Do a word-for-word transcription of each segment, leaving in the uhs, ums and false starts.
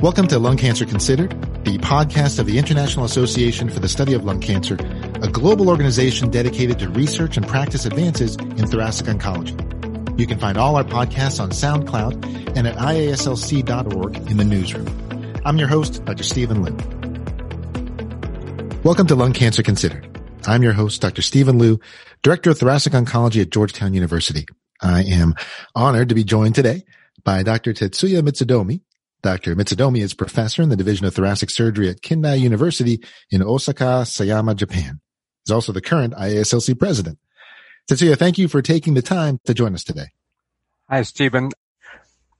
Welcome to Lung Cancer Considered, the podcast of the International Association for the Study of Lung Cancer, a global organization dedicated to research and practice advances in thoracic oncology. You can find all our podcasts on SoundCloud and at I A S L C dot org in the newsroom. I'm your host, Doctor Stephen Liu. Welcome to Lung Cancer Considered. I'm your host, Doctor Stephen Liu, Director of Thoracic Oncology at Georgetown University. I am honored to be joined today by Doctor Tetsuya Mitsudomi. Doctor Mitsudomi is professor in the Division of Thoracic Surgery at Kindai University in Osaka, Sayama, Japan. He's also the current I A S L C president. Tetsuya, thank you for taking the time to join us today. Hi, Stephen.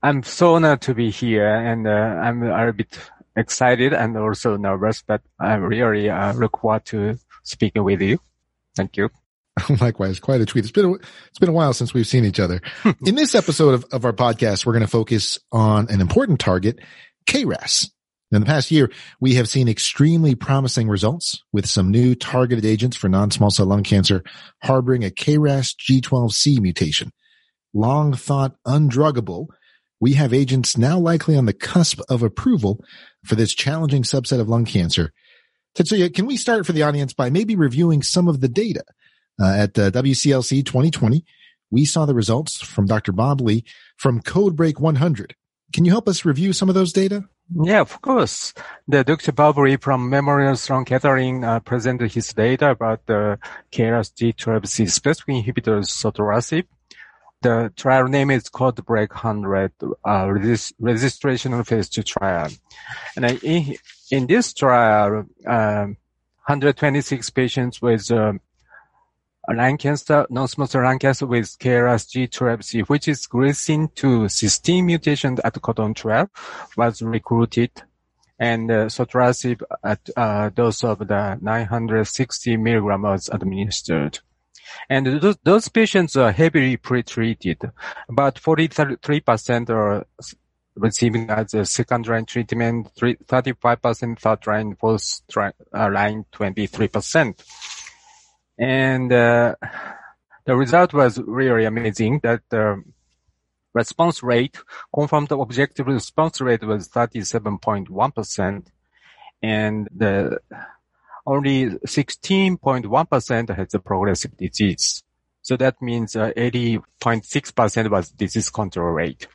I'm so honored to be here, and uh, I'm a bit excited and also nervous, but I really uh, look forward to speaking with you. Thank you. Likewise, quite a treat. It's been a, it's been a while since we've seen each other. In this episode of, of our podcast, we're going to focus on an important target, K RAS. In the past year, we have seen extremely promising results with some new targeted agents for non-small cell lung cancer harboring a K RAS G twelve C mutation. Long thought undruggable, we have agents now likely on the cusp of approval for this challenging subset of lung cancer. Tetsuya, can we start for the audience by maybe reviewing some of the data? Uh, at uh, W C L C twenty twenty, we saw the results from Doctor Bob Li from CodeBreaK one hundred. Can you help us review some of those data? Yeah, of course. The Doctor Bob Li from Memorial Sloan Kettering uh, presented his data about the K RAS G twelve C specific inhibitor sotorasib. The trial name is CodeBreaK one hundred, uh, res- registration phase two trial. And uh, in, in this trial, uh, one hundred twenty-six patients with uh, lung cancer, non-small cell lung cancer with K RAS G twelve C, which is glycine two cysteine mutation at codon twelve, was recruited, and uh, sotorasib at uh, dose of the nine hundred sixty milligrams was administered. And those, those patients are heavily pretreated. About forty-three percent are receiving as a second-line treatment, thirty-five percent third-line, fourth-line, twenty-three percent. And uh, the result was really amazing. That the response rate, confirmed objective response rate, was thirty-seven point one percent, and the only sixteen point one percent had the progressive disease. So that means uh, eighty point six percent was disease control rate.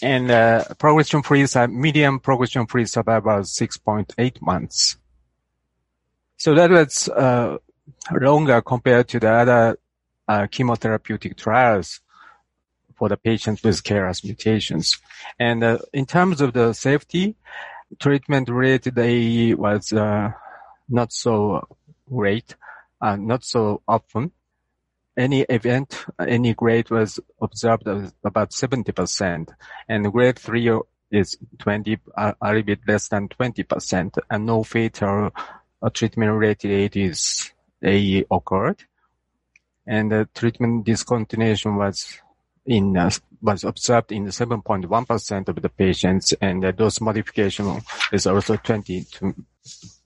And uh, progression-free, median progression-free survival was six point eight months. So that was uh, longer compared to the other uh, chemotherapeutic trials for the patients with K RAS mutations. And uh, in terms of the safety, treatment-related A E was uh, not so great, uh, not so often. Any event, any grade was observed as about seventy percent, and grade three is twenty, uh, a little bit less than twenty percent, and no fatal uh, treatment-related A Es. A E occurred, and the treatment discontinuation was in uh, was observed in seven point one percent of the patients, and the dose modification is also twenty-two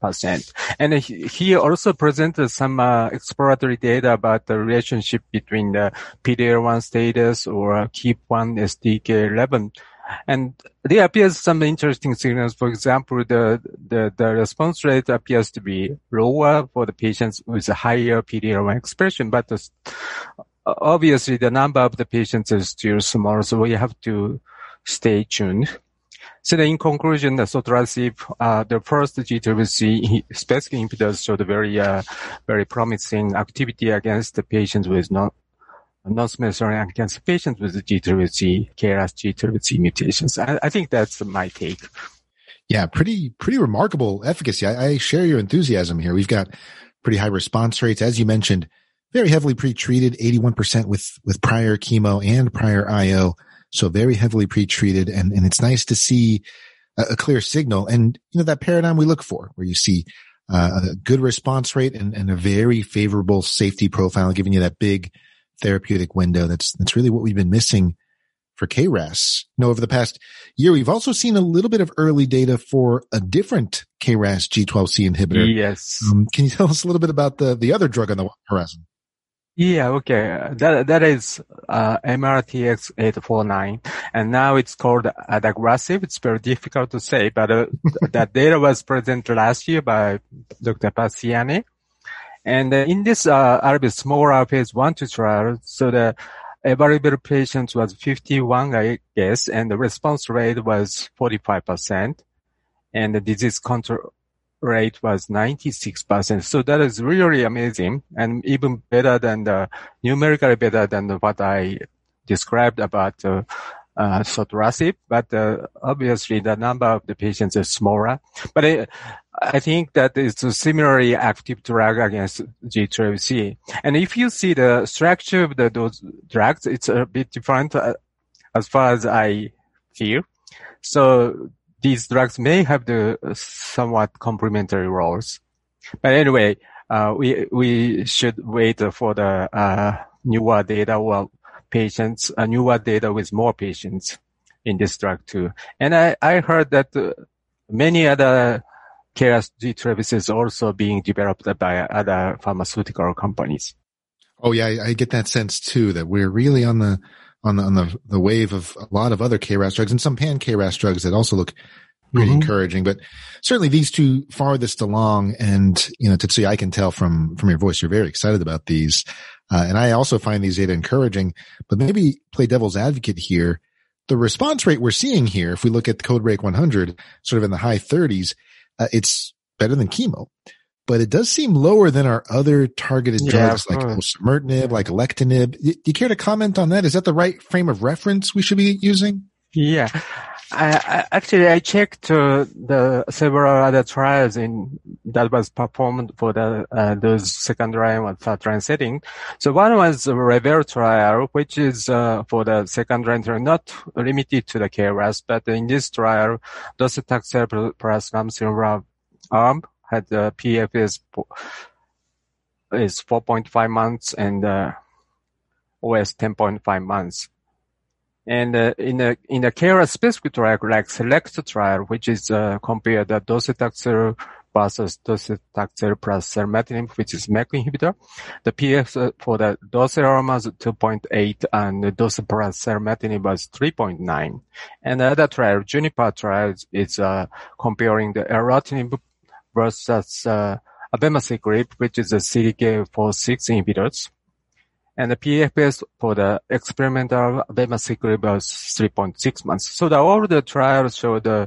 percent. And he also presented some uh, exploratory data about the relationship between the P D L one status or KEAP one, S T K eleven. And there appears some interesting signals. For example, the, the, the response rate appears to be lower for the patients with a higher P D L one expression, but the, obviously the number of the patients is still small, so we have to stay tuned. So in conclusion, the sotorasib, uh, the first G twelve C specific inhibitors showed very, uh, very promising activity against the patients with non non-small cell lung cancer patients with the G twelve C, K RAS G twelve C mutations. I, I think that's my take. Yeah, pretty pretty remarkable efficacy. I, I share your enthusiasm here. We've got pretty high response rates, as you mentioned, very heavily pretreated, eighty-one percent with with prior chemo and prior I O, so very heavily pretreated, and and it's nice to see a, a clear signal. And you know that paradigm we look for, where you see uh, a good response rate and, and a very favorable safety profile, giving you that big therapeutic window. That's that's really what we've been missing for K RAS. You know, over the past year, we've also seen a little bit of early data for a different K RAS G twelve C inhibitor. Yes. Um, can you tell us a little bit about the, the other drug on the horizon? Yeah, okay. That that is uh, M R T X eight forty-nine, and now it's called Adagrasib. It's very difficult to say, but uh, that data was presented last year by Doctor Pasi Jänne. And uh, in this uh, R B smaller phase one two trial, so the available patients was fifty-one, I guess, and the response rate was forty-five percent, and the disease control rate was ninety-six percent. So that is really amazing, and even better than the numerically better than the, what I described about uh, uh sotorasib. But uh, obviously the number of the patients is smaller. But I, I think that it's a similarly active drug against G twelve C. And if you see the structure of the, those drugs, it's a bit different uh, as far as I feel. So these drugs may have the somewhat complementary roles, but anyway, uh, we we should wait for the uh, newer data or patients, uh, newer data with more patients in this drug too. And I I heard that uh, many other K R A S G twelve C is also being developed by other pharmaceutical companies. Oh yeah, I, I get that sense too, that we're really on the. on the on the, the wave of a lot of other K R A S drugs and some pan-K R A S drugs that also look pretty mm-hmm. encouraging. But certainly these two farthest along, and, you know, Tetsuya, I can tell from from your voice you're very excited about these. Uh, and I also find these data encouraging. But maybe play devil's advocate here. The response rate we're seeing here, if we look at the CodeBreaK one hundred, sort of in the high thirties, uh, it's better than chemo. But it does seem lower than our other targeted yeah, drugs like osimertinib, like alectinib. Do you care to comment on that? Is that the right frame of reference we should be using? Yeah. I, I actually, I checked uh, the several other trials in that was performed for the uh, those second-line and third-line setting. So one was the REVEL trial, which is uh, for the second-line trial, not limited to the K R A S, but in this trial, docetaxel plus ramucirumab arm had the P F S is four point five months and uh, O S ten point five months. And uh, in the in the K R A S specific trial, like SELECT trial, which is uh, compared the docetaxel versus docetaxel plus selumetinib, which is M E K inhibitor, the P F S for the doce arm was two point eight and the doce plus selumetinib was three point nine. And the other trial, Juniper trial, is uh, comparing the erlotinib versus uh, abemaciclib, which is a C D K four slash six inhibitors. And the P F S for the experimental abemaciclib was three point six months. So the, all the trials showed uh,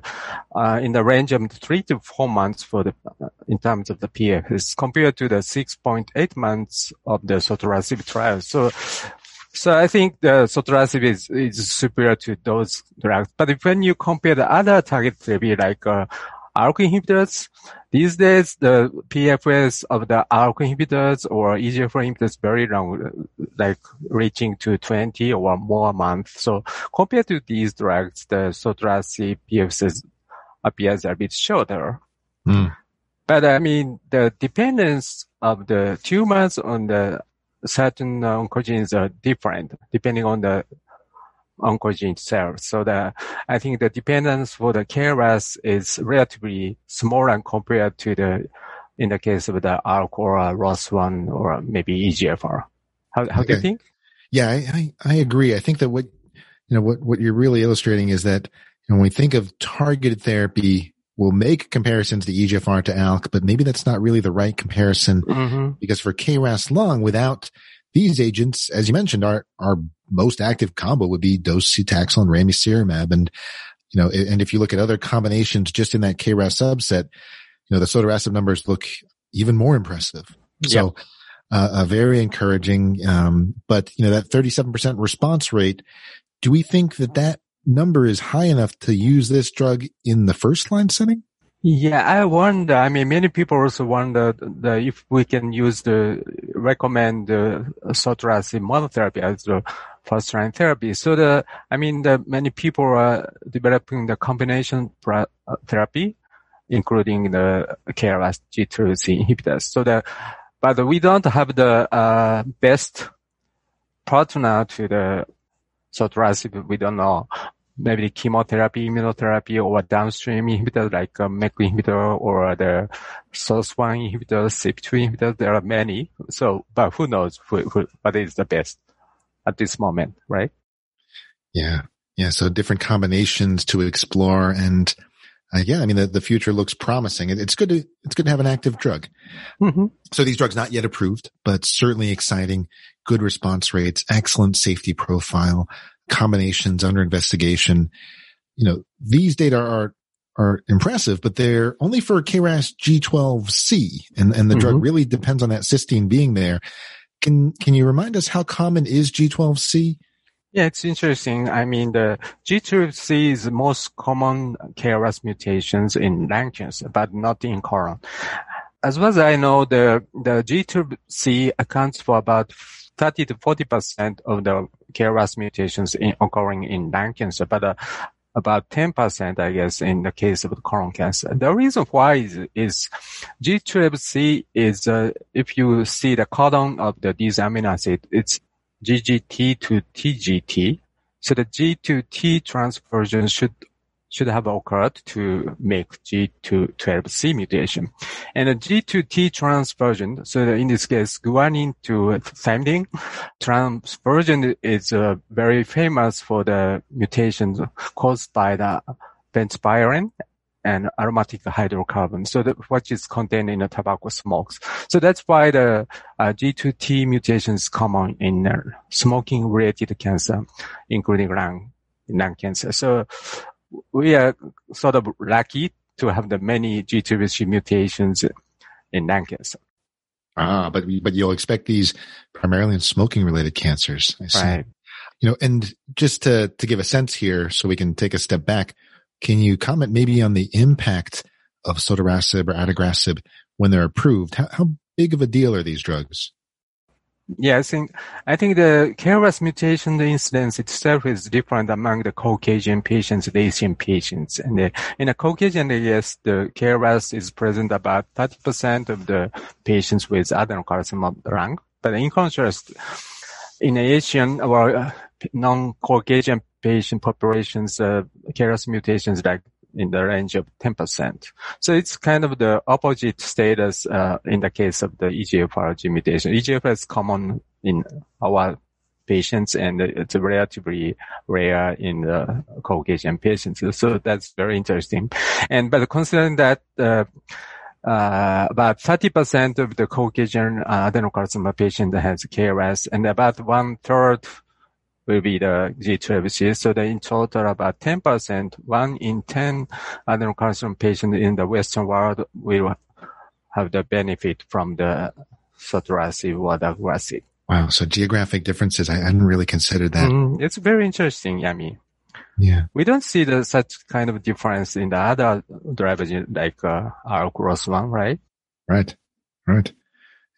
uh, in the range of three to four months for the uh, in terms of the P F S compared to the six point eight months of the sotorasib trial. So, so I think the sotorasib is, is superior to those drugs. But if, when you compare the other target therapy like uh, A L K inhibitors, these days the P F S of the A L K inhibitors or E G F R inhibitors very long, like reaching to twenty or more months. So compared to these drugs, the sotorasib P F S appears a bit shorter. Mm. But I mean, the dependence of the tumors on the certain oncogenes are different depending on the oncogene itself. So the, I think the dependence for the K R A S is relatively small and compared to the, in the case of the A L K or R O S one or maybe E G F R. How, how okay. do you think? Yeah, I, I, I agree. I think that what, you know, what, what you're really illustrating is that, you know, when we think of targeted therapy, we'll make comparisons to E G F R to A L K, but maybe that's not really the right comparison mm-hmm. because for K R A S lung without these agents, as you mentioned, are, are most active combo would be docetaxel and ramucirumab. And, you know, and if you look at other combinations just in that K R A S subset, you know, the sotorasib numbers look even more impressive. Yeah. So, uh, uh, very encouraging. Um, but, you know, that thirty-seven percent response rate, do we think that that number is high enough to use this drug in the first line setting? Yeah, I wonder. I mean, many people also wonder the, if we can use the recommend the sotorasib monotherapy as the first line therapy. So the, I mean, the many people are developing the combination therapy, including the K R A S G twelve C inhibitors. So the, but we don't have the uh, best partner to the sotorasib. We don't know. maybe chemotherapy, immunotherapy, or downstream inhibitor like uh, M E K inhibitor or the S O S one inhibitor, C Y P two inhibitor. There are many. So, but who knows who, who, what is the best at this moment, right? Yeah. Yeah. So different combinations to explore. And uh, yeah, I mean, the, the future looks promising. It, it's good to, it's good to have an active drug. Mm-hmm. So these drugs not yet approved, but certainly exciting, good response rates, excellent safety profile, combinations under investigation. You know, these data are, are impressive, but they're only for K R A S G twelve C and, and the mm-hmm. drug really depends on that cysteine being there. Can, can you remind us how common is G twelve C? Yeah, it's interesting. I mean, the G twelve C is the most common K R A S mutations in lung cancer, but not in colon. As well as I know, the, the G twelve C accounts for about thirty to forty percent of the K R A S mutations in, occurring in lung cancer, but uh, about ten percent, I guess, in the case of the colon cancer. The reason why is, is G twelve C is, uh, if you see the codon of the, these amino acid, it's G G T to T G T. So the G to T transversion should, should have occurred to make G twelve C mutation. And the G to T transversion, so in this case, guanine to thymidine transversion is uh, very famous for the mutations caused by the benzpyrene and aromatic hydrocarbon, so that what is contained in the tobacco smokes. So that's why the uh, G two T mutation is common in uh, smoking-related cancer, including lung, lung cancer. So we are sort of lucky to have the many G twelve C mutations in lung cancer. Ah, but but you'll expect these primarily in smoking-related cancers. I see. Right. You know, and just to to give a sense here, so we can take a step back. Can you comment maybe on the impact of sotorasib or adagrasib when they're approved? How, how big of a deal are these drugs? Yeah, I think, I think the K R A S mutation incidence itself is different among the Caucasian patients and Asian patients. And the, in the Caucasian, yes, the K R A S is present about thirty percent of the patients with adenocarcinoma of the lung. But in contrast, in Asian or non-Caucasian patient populations, uh, K R A S mutations like in the range of ten percent. So it's kind of the opposite status, uh, in the case of the E G F R gene mutation. E G F R is common in our patients and it's relatively rare in the Caucasian patients. So that's very interesting. And, but considering that, uh, Uh, about thirty percent of the Caucasian uh, adenocarcinoma patient has K R A S and about one third will be the G twelve C. So that in total about ten percent, one in ten adenocarcinoma patients in the Western world will have the benefit from the sotorasib or adagrasib. Wow. So geographic differences. I hadn't really considered that. Mm, it's very interesting, Yami. Yeah. We don't see the, such kind of difference in the other drivers like uh, A L K, R O S one, right? Right. Right.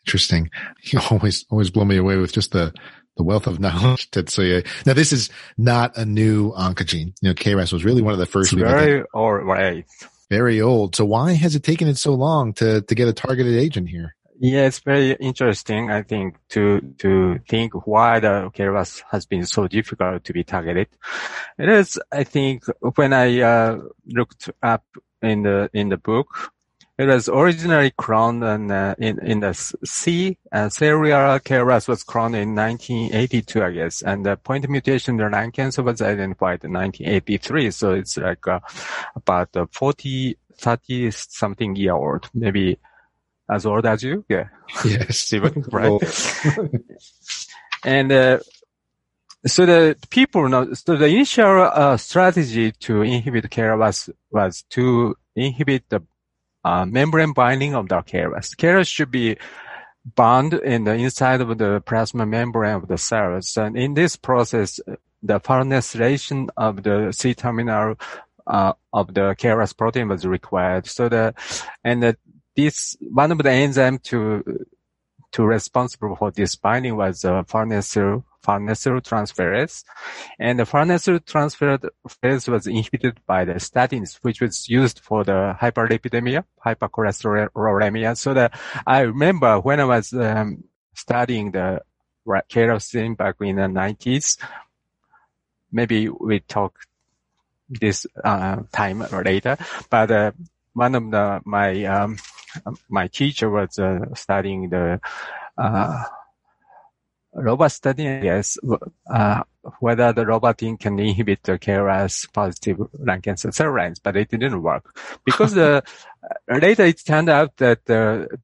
Interesting. You always, always blow me away with just the, the wealth of knowledge, Tetsuya. Now, this is not a new oncogene. You know, K R A S was really one of the first. It's very old, right. Very old. So why has it taken it so long to, to get a targeted agent here? Yeah, it's very interesting, I think, to to think why the K R A S has been so difficult to be targeted. It is, I think, when I uh, looked up in the in the book, it was originally cloned and uh, in in the C uh, serial K R A S was cloned in nineteen eighty-two, I guess, and the point mutation in lung cancer was identified in nineteen eighty-three. So it's like uh, about uh, forty, thirty something year old, maybe. As old as you? Yeah. Yes. Even, right. And, uh, so the people know, so the initial, uh, strategy to inhibit K R A S was to inhibit the, uh, membrane binding of the K R A S. K R A S should be bound in the inside of the plasma membrane of the cells. And in this process, the farnesylation of the C-terminal, uh, of the K R A S protein was required. So the, and the, This, one of the enzymes to, to responsible for this binding was uh, farnesyl, farnesyl transferase. And the farnesyl transferase was inhibited by the statins, which was used for the hyperlipidemia, hypercholesterolemia. So that I remember when I was um, studying the K R A S back in the nineties, maybe we talked this uh, time or later. But uh, one of the my um, my teacher was uh, studying the uh, rovastatin, yes, uh, whether the rovastatin can inhibit the K R A S positive lung cancer cell lines, but it didn't work because the uh, later it turned out that the uh,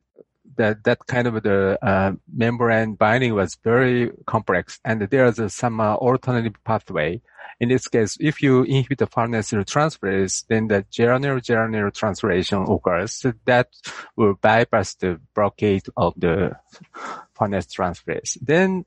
that that kind of the uh, membrane binding was very complex, and there is uh, some uh, alternative pathway. In this case, if you inhibit the farnesyl transferase, then the geranylgeranyl translation occurs. So that will bypass the blockade of the farnesyl transferase. Then,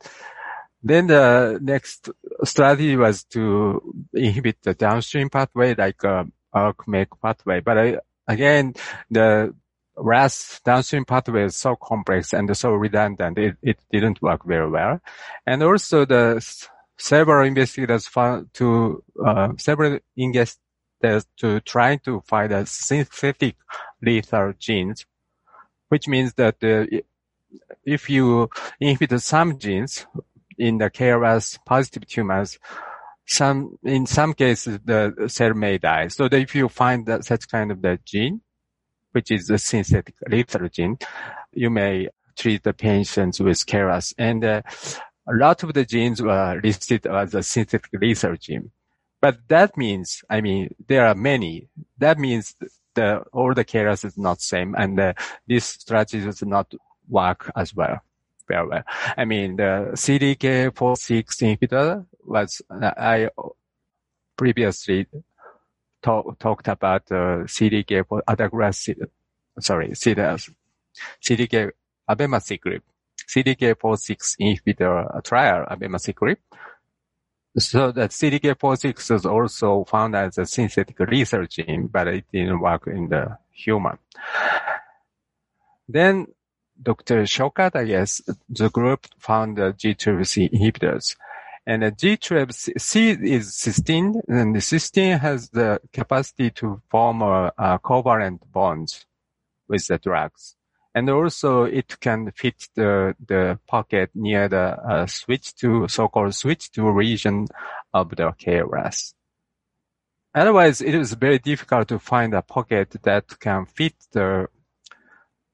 then the next strategy was to inhibit the downstream pathway, like uh, A L K M E K pathway. But uh, again, the R A S downstream pathway is so complex and so redundant, it, it didn't work very well. And also the several investigators found to, uh, several investigators to try to find a synthetic lethal genes, which means that uh, if you inhibit some genes in the K R A S positive tumors, some, in some cases the cell may die. So that if you find that such kind of the gene, which is the synthetic lethal gene, you may treat the patients with K R A S. And uh, a lot of the genes were listed as a synthetic lethal gene. But that means, I mean, there are many. That means the, all the K R A S is not same, and uh, this strategy does not work as well. Very well. I mean, the C D K four slash six inhibitor was, uh, I previously Talk, talked about uh, C D K for Adagrasib, sorry, C D K abemaciclib, C D K four slash six inhibitor trial abemaciclib. So that C D K four slash six is also found as a synthetic lethal gene, but it didn't work in the human. Then Doctor Shokat, I guess, the group found the G twelve C inhibitors. And the G twelve C is cysteine, and the cysteine has the capacity to form a, a covalent bonds with the drugs. And also it can fit the, the pocket near the uh, switch to, so-called switch to region of the K R A S. Otherwise, it is very difficult to find a pocket that can fit the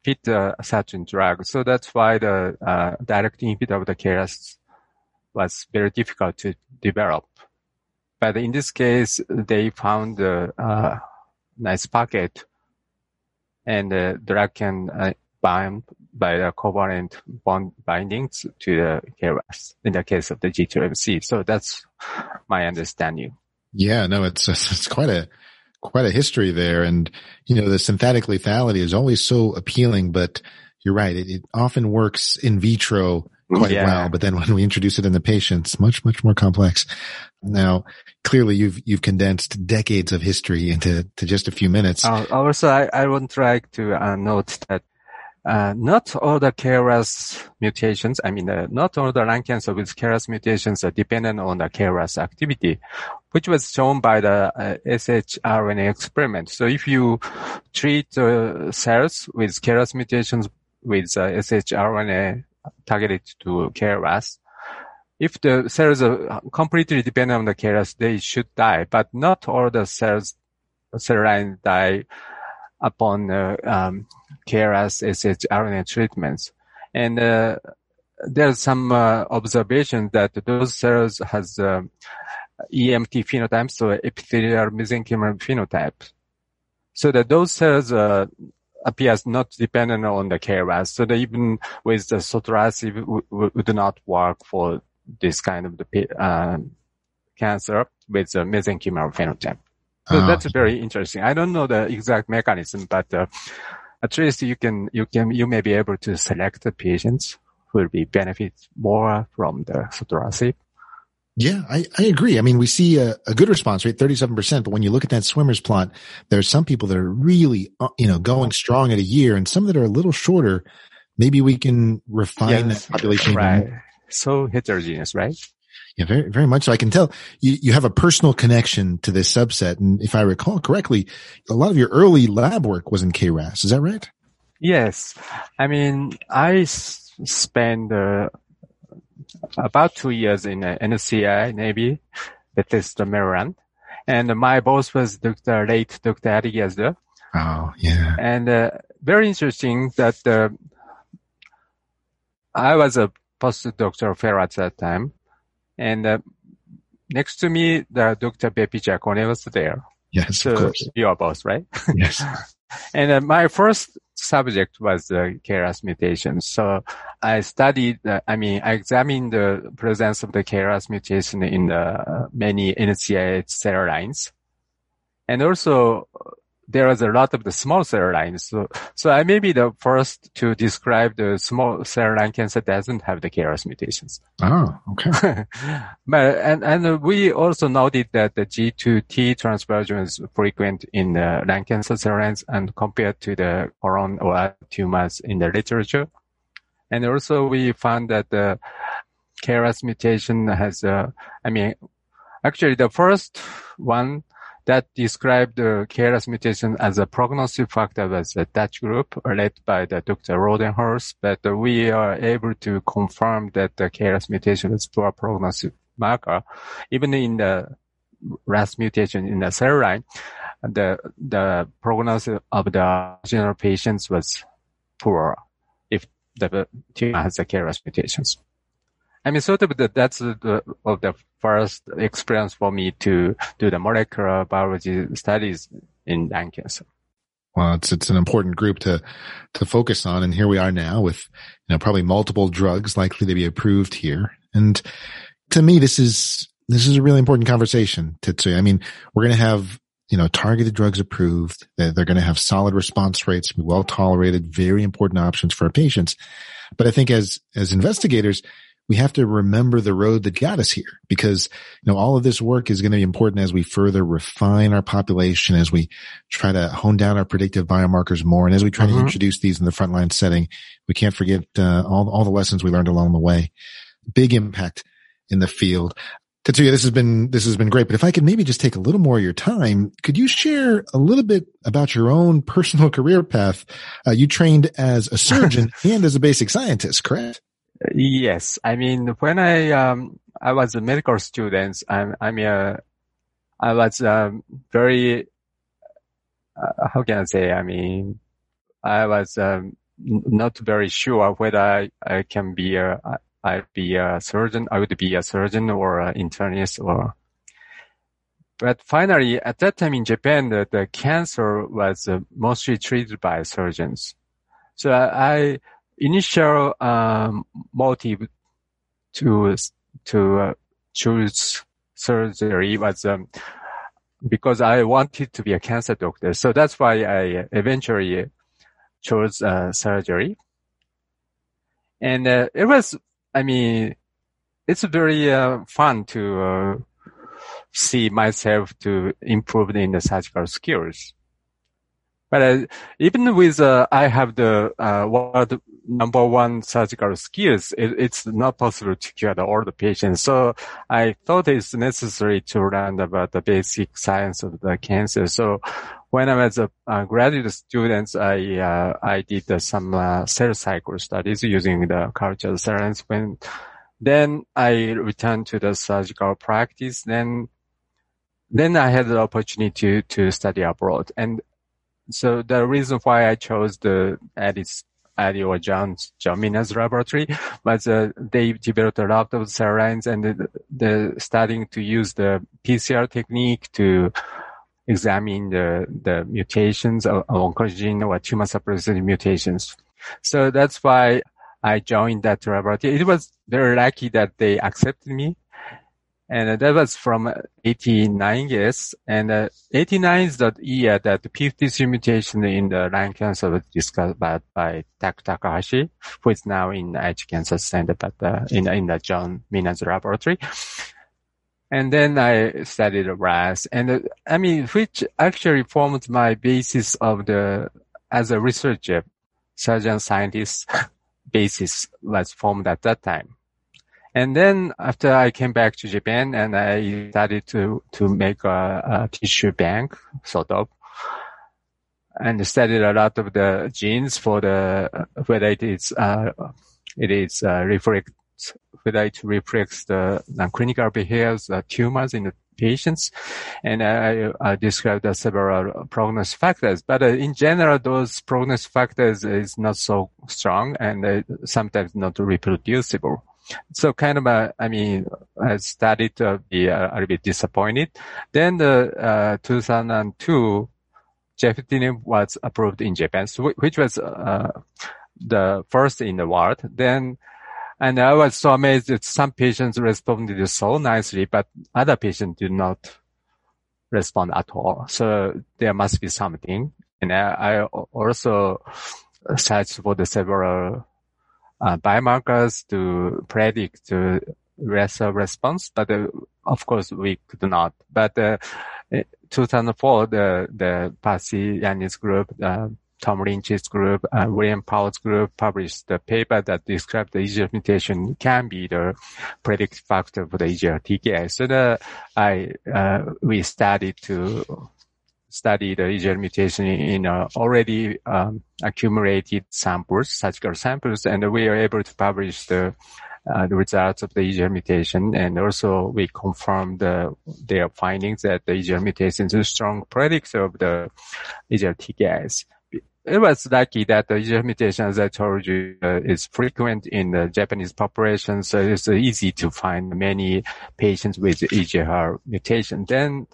fit the certain drug. So that's why the uh, direct inhibitor of the K R A S was very difficult to develop. But in this case, they found a uh, nice pocket, and the drug can uh, bind by the covalent bond bindings to the K R A S in the case of the G twelve C. So that's my understanding. Yeah, no, it's it's quite a quite a history there, and you know the synthetic lethality is always so appealing. But you're right; it, it often works in vitro quite yeah. well, but then when we introduce it in the patients, much, much more complex. Now, clearly you've, you've condensed decades of history into, to just a few minutes. Uh, also, I, I would like to uh, note that, uh, not all the K R A S mutations, I mean, uh, not all the lung cancer with K R A S mutations are dependent on the K R A S activity, which was shown by the uh, shRNA experiment. So if you treat uh, cells with K R A S mutations with uh, shRNA targeted to K R A S. If the cells are completely dependent on the K R A S, they should die, but not all the cells, cell lines die upon uh, um, K R A S shRNA treatments. And uh, there's some uh, observation that those cells has uh, E M T phenotype, so epithelial mesenchymal phenotype. So that those cells uh, appears not dependent on the K R A S, so that even with the sotorasib w- w- would not work for this kind of the uh, cancer with the mesenchymal phenotype. So oh. that's very interesting. I don't know the exact mechanism, but uh, at least you can you can you may be able to select the patients who will be benefit more from the sotorasib. Yeah, I, I agree. I mean, we see a, a good response rate, thirty-seven percent, but when you look at that swimmer's plot, there are some people that are really, you know, going strong at a year and some that are a little shorter. Maybe we can refine yes, that population. Right. So heterogeneous, right? Yeah, very, very much so. I can tell you, you have a personal connection to this subset. And if I recall correctly, a lot of your early lab work was in K R A S. Is that right? Yes. I mean, I s- spend, uh, about two years in uh, N C I, Navy, Bethesda, Maryland. And my boss was Doctor late Doctor Adi Gazdar. Oh, yeah. And uh, very interesting that uh, I was a postdoctoral fellow at that time. And uh, next to me, the Doctor Bepi Giacone was there. Yes, so of course. You are both, right? Yes. And uh, my first subject was the uh, K R A S mutation. So I studied, uh, I mean, I examined the presence of the K R A S mutation in the uh, many N C I cell lines. And also, there was a lot of the small cell lines. So, so I may be the first to describe the small cell line cancer doesn't have the K R A S mutations. Oh, okay. But, and, and we also noted that the G two T transversion is frequent in the lung cancer cell lines and compared to the colon or tumors in the literature. And also we found that the K R A S mutation has, uh, I mean, actually the first one that described the K R A S mutation as a prognostic factor was a Dutch group led by the Doctor Rodenhorst, but we are able to confirm that the K R A S mutation is poor prognostic marker. Even in the R A S mutation in the cell line, the, the prognosis of the general patients was poor if the tumor has the K R A S mutations. I mean, sort of the, that's the, of the first experience for me to do the molecular biology studies in lung cancer. Well, it's it's an important group to to focus on, and here we are now with you know probably multiple drugs likely to be approved here. And to me, this is this is a really important conversation, Tetsuya. I mean, we're going to have you know targeted drugs approved. They're, they're going to have solid response rates, be well tolerated, very important options for our patients. But I think as as investigators, we have to remember the road that got us here because, you know, all of this work is going to be important as we further refine our population, as we try to hone down our predictive biomarkers more. And as we try mm-hmm. to introduce these in the frontline setting, we can't forget uh, all, all the lessons we learned along the way. Big impact in the field. Tetsuya, this has been, this has been great. But if I could maybe just take a little more of your time, could you share a little bit about your own personal career path? Uh, you trained as a surgeon and as a basic scientist, correct? Yes. I mean, when I, um, I was a medical student, I, I mean, uh, I was, um, very, uh, how can I say? I mean, I was, um, not very sure whether I, I can be a, I'd be a surgeon, I would be a surgeon or an internist or, but finally at that time in Japan, the, the cancer was uh, mostly treated by surgeons. So I, initial um, motive to to uh, choose surgery was um, because I wanted to be a cancer doctor. So that's why I eventually chose uh, surgery. And uh, it was, I mean, it's very uh, fun to uh, see myself to improve in the surgical skills. But uh, even with uh, I have the uh, world number one surgical skills, it, it's not possible to cure the older patients. So I thought it's necessary to learn about the basic science of the cancer. So when I was a, a graduate student, I uh, I did uh, some uh, cell cycle studies using the culture science. When then I returned to the surgical practice, then then I had the opportunity to, to study abroad. And so the reason why I chose the Addis, Adi or John, John Mina's laboratory was uh, they developed a lot of cell lines and the, the starting to use the P C R technique to examine the, the mutations of oncogene or tumor suppressing mutations. So that's why I joined that laboratory. It was very lucky that they accepted me. And that was from eighty-nine years. And uh, eighty-nine is the year that the p fifty-three mutation in the lung cancer was discovered by, by Tak Takahashi, who is now in the Aichi Cancer Center, but uh, in, in the John Mina's laboratory. And then I studied R A S. And uh, I mean, which actually formed my basis of the, as a researcher, surgeon scientist basis was formed at that time. And then after I came back to Japan and I started to, to make a, a tissue bank, sort of, and studied a lot of the genes for the, whether it is, uh, it is, uh, reflects, whether it reflects the non-clinical behaviors, the tumors in the patients. And I, I described uh, several prognosis factors, but uh, in general, those prognosis factors is not so strong and uh, sometimes not reproducible. So kind of, uh, I mean, I started to be uh, a little bit disappointed. Then the uh, two thousand two, gefitinib was approved in Japan, so which was uh, the first in the world. Then, and I was so amazed that some patients responded so nicely, but other patients did not respond at all. So there must be something. And I, I also searched for the several uh, biomarkers to predict uh, response, but uh, of course we could not. But uh, two thousand four, the the Pasi Jänne's group, uh, Tom Lynch's group, uh, William Powell's group published a paper that described the E G F R mutation can be the predictive factor for the E G F R T K I. So the, I uh, we started to study the E G F R mutation in uh, already um, accumulated samples, surgical samples, and we are able to publish the Uh, the results of the E G F R mutation, and also we confirmed uh, their findings that the E G F R mutation is a strong predictor of the E G F R T K Is. It was lucky that the E G F R mutation, as I told you, uh, is frequent in the Japanese population, so it's easy to find many patients with E G F R mutation. Then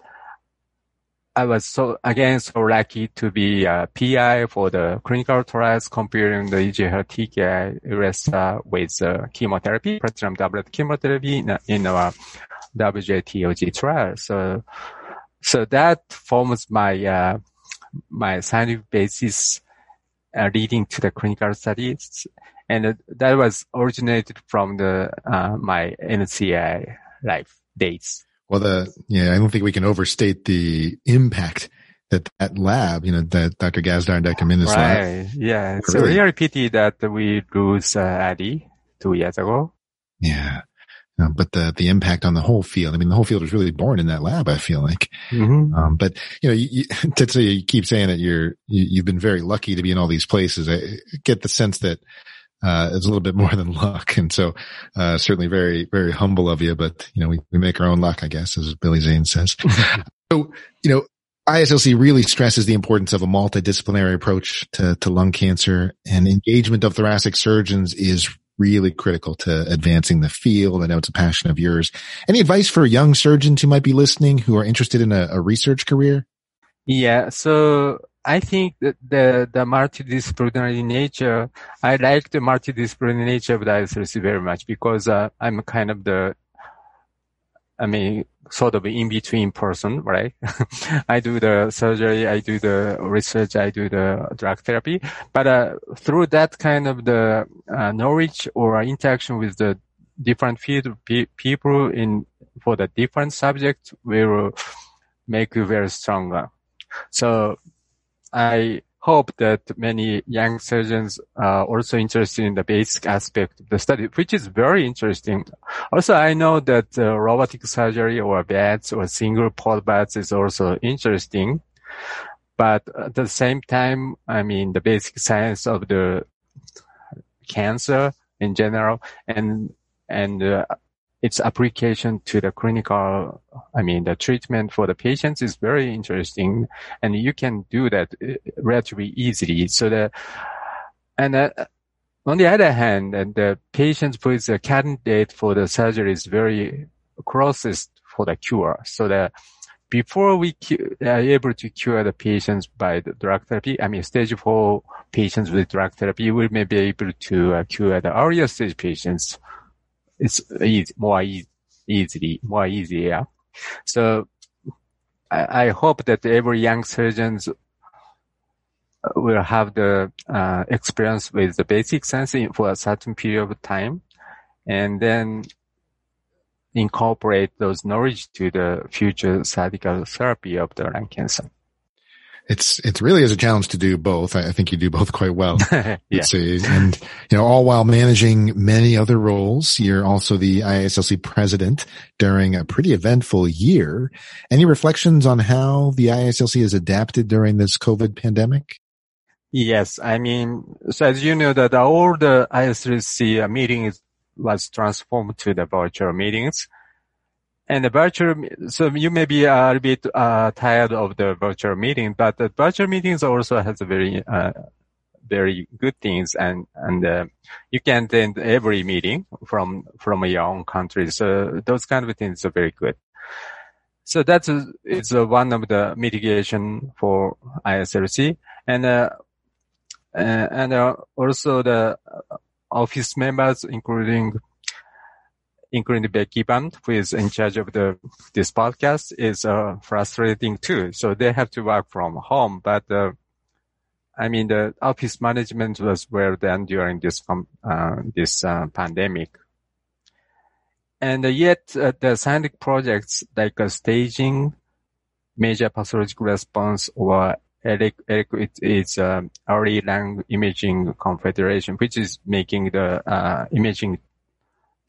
I was so, again, so lucky to be a P I for the clinical trials comparing the E G F R T K I ERESA with uh, chemotherapy, platinum doublet chemotherapy in, in our W J T O G trial. So, so that forms my, uh, my scientific basis uh, leading to the clinical studies. And uh, that was originated from the, uh, my N C I life days. Well, the, yeah, I don't think we can overstate the impact that that lab, you know, that Doctor Gazdar and Doctor Minda's right. lab. Yeah. It's really a real pity that we lose uh, Adi two years ago. Yeah. No, but the, the impact on the whole field, I mean, the whole field was really born in that lab, I feel like. Mm-hmm. Um, but, you know, you, you, Tetsuya, you keep saying that you're, you, you've been very lucky to be in all these places. I get the sense that Uh, it's a little bit more than luck. And so, uh, certainly very, very humble of you, but, you know, we, we make our own luck, I guess, as Billy Zane says. So, you know, I S L C really stresses the importance of a multidisciplinary approach to, to lung cancer, and engagement of thoracic surgeons is really critical to advancing the field. I know it's a passion of yours. Any advice for young surgeons who might be listening who are interested in a, a research career? Yeah. So, I think that the, the multidisciplinary nature, I like the multidisciplinary nature of the I S L C very much because uh, I'm kind of the, I mean, sort of in-between person, right? I do the surgery, I do the research, I do the drug therapy. But uh, through that kind of the uh, knowledge or interaction with the different field of pe- people in for the different subjects will make you very stronger. So, I hope that many young surgeons are also interested in the basic aspect of the study, which is very interesting. Also, I know that uh, robotic surgery or beds or single port beds is also interesting. But at the same time, I mean, the basic science of the cancer in general and, and, uh, its application to the clinical, I mean, the treatment for the patients is very interesting, and you can do that relatively easily. So the, and uh, on the other hand, and the patient who is a candidate for the surgery is very closest for the cure. So that before we cu- are able to cure the patients by the drug therapy, I mean, stage four patients with drug therapy, we may be able to uh, cure the earlier stage patients. It's easy, more easy, easily, more easier. So I, I hope that every young surgeons will have the uh, experience with the basic science for a certain period of time, and then incorporate those knowledge to the future surgical therapy of the lung cancer. It's, it really is a challenge to do both. I, I think you do both quite well. Yeah. And, you know, all while managing many other roles, you're also the I A S L C president during a pretty eventful year. Any reflections on how the I A S L C has adapted during this COVID pandemic? Yes. I mean, so as you know, that all the I A S L C meeting is, was transformed to the virtual meetings. And the virtual, so you may be a bit uh, tired of the virtual meeting, but the virtual meetings also has a very, uh, very good things, and and uh, you can attend every meeting from from your own country. So those kind of things are very good. So that's a, it's a, one of the mitigation for I S L C, and uh, uh, and uh, also the office members, including. including Becky Band, who is in charge of the this podcast, is uh, frustrating too. So they have to work from home. But uh, I mean, the office management was well done during this uh, this uh, pandemic. And uh, yet, uh, the scientific projects like uh, staging, major pathological response, or E L E C, E L E C is um, early lung imaging confederation, which is making the uh, imaging.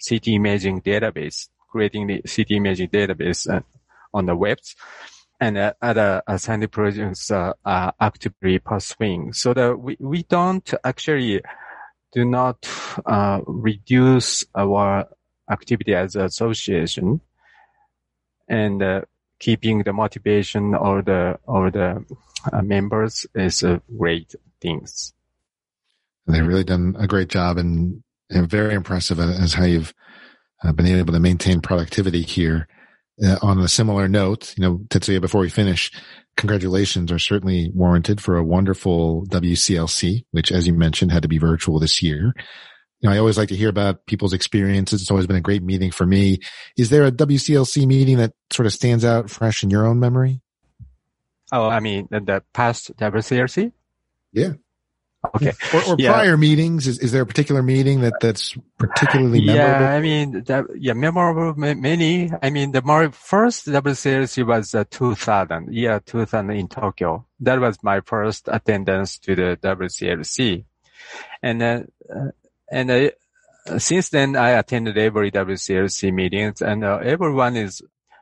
C T imaging database, creating the C T imaging database uh, on the webs, and uh, other uh, scientific projects uh, are actively pursuing. So that we, we don't actually do not uh, reduce our activity as an association, and uh, keeping the motivation or the or the uh, members is a uh, great things. They've really done a great job in. And very impressive as how you've been able to maintain productivity here. Uh, on a similar note, you know, Tetsuya, before we finish, congratulations are certainly warranted for a wonderful W C L C, which, as you mentioned, had to be virtual this year. You know, I always like to hear about people's experiences. It's always been a great meeting for me. Is there a W C L C meeting that sort of stands out fresh in your own memory? Oh, I mean, the, the past W C L C? Yeah. Okay. Or, or yeah. Prior meetings, is, is there a particular meeting that, that's particularly memorable? Yeah, I mean, that, yeah, memorable ma- many. I mean, the more first W C L C was uh, two thousand, year two thousand in Tokyo. That was my first attendance to the W C L C. And, uh, and I, since then I attended every W C L C meetings, and uh, everyone is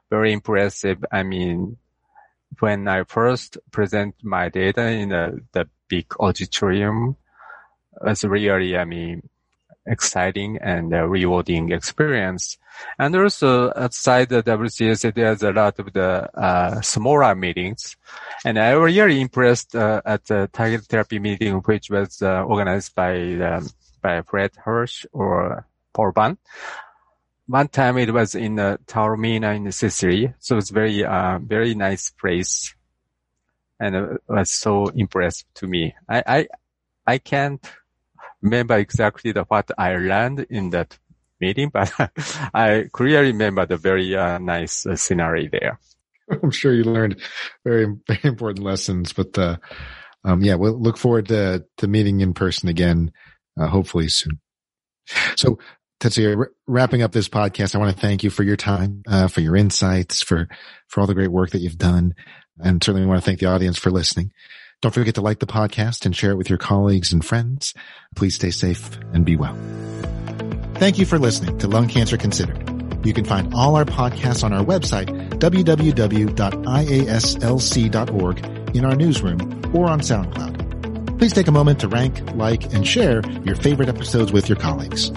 very impressive. I mean, when I first present my data in the, the big auditorium, it's really, I mean, exciting and uh, rewarding experience. And also outside the W C L C, there's a lot of the uh, smaller meetings. And I was really impressed uh, at the target therapy meeting, which was uh, organized by um, by Fred Hirsch or Paul Van. One time it was in uh, Taormina in Sicily, so it's very uh, very nice place. And it was so impressive to me. I, I, I can't remember exactly the, what I learned in that meeting, but I clearly remember the very uh, nice uh, scenery there. I'm sure you learned very, very important lessons, but, uh, um, yeah, we'll look forward to, to meeting in person again, uh, hopefully soon. So, Tetsuya, wrapping up this podcast, I want to thank you for your time, uh, for your insights, for, for all the great work that you've done. And certainly want to thank the audience for listening. Don't forget to like the podcast and share it with your colleagues and friends. Please stay safe and be well. Thank you for listening to Lung Cancer Considered. You can find all our podcasts on our website, w w w dot i a s l c dot org, in our newsroom or on SoundCloud. Please take a moment to rank, like, and share your favorite episodes with your colleagues.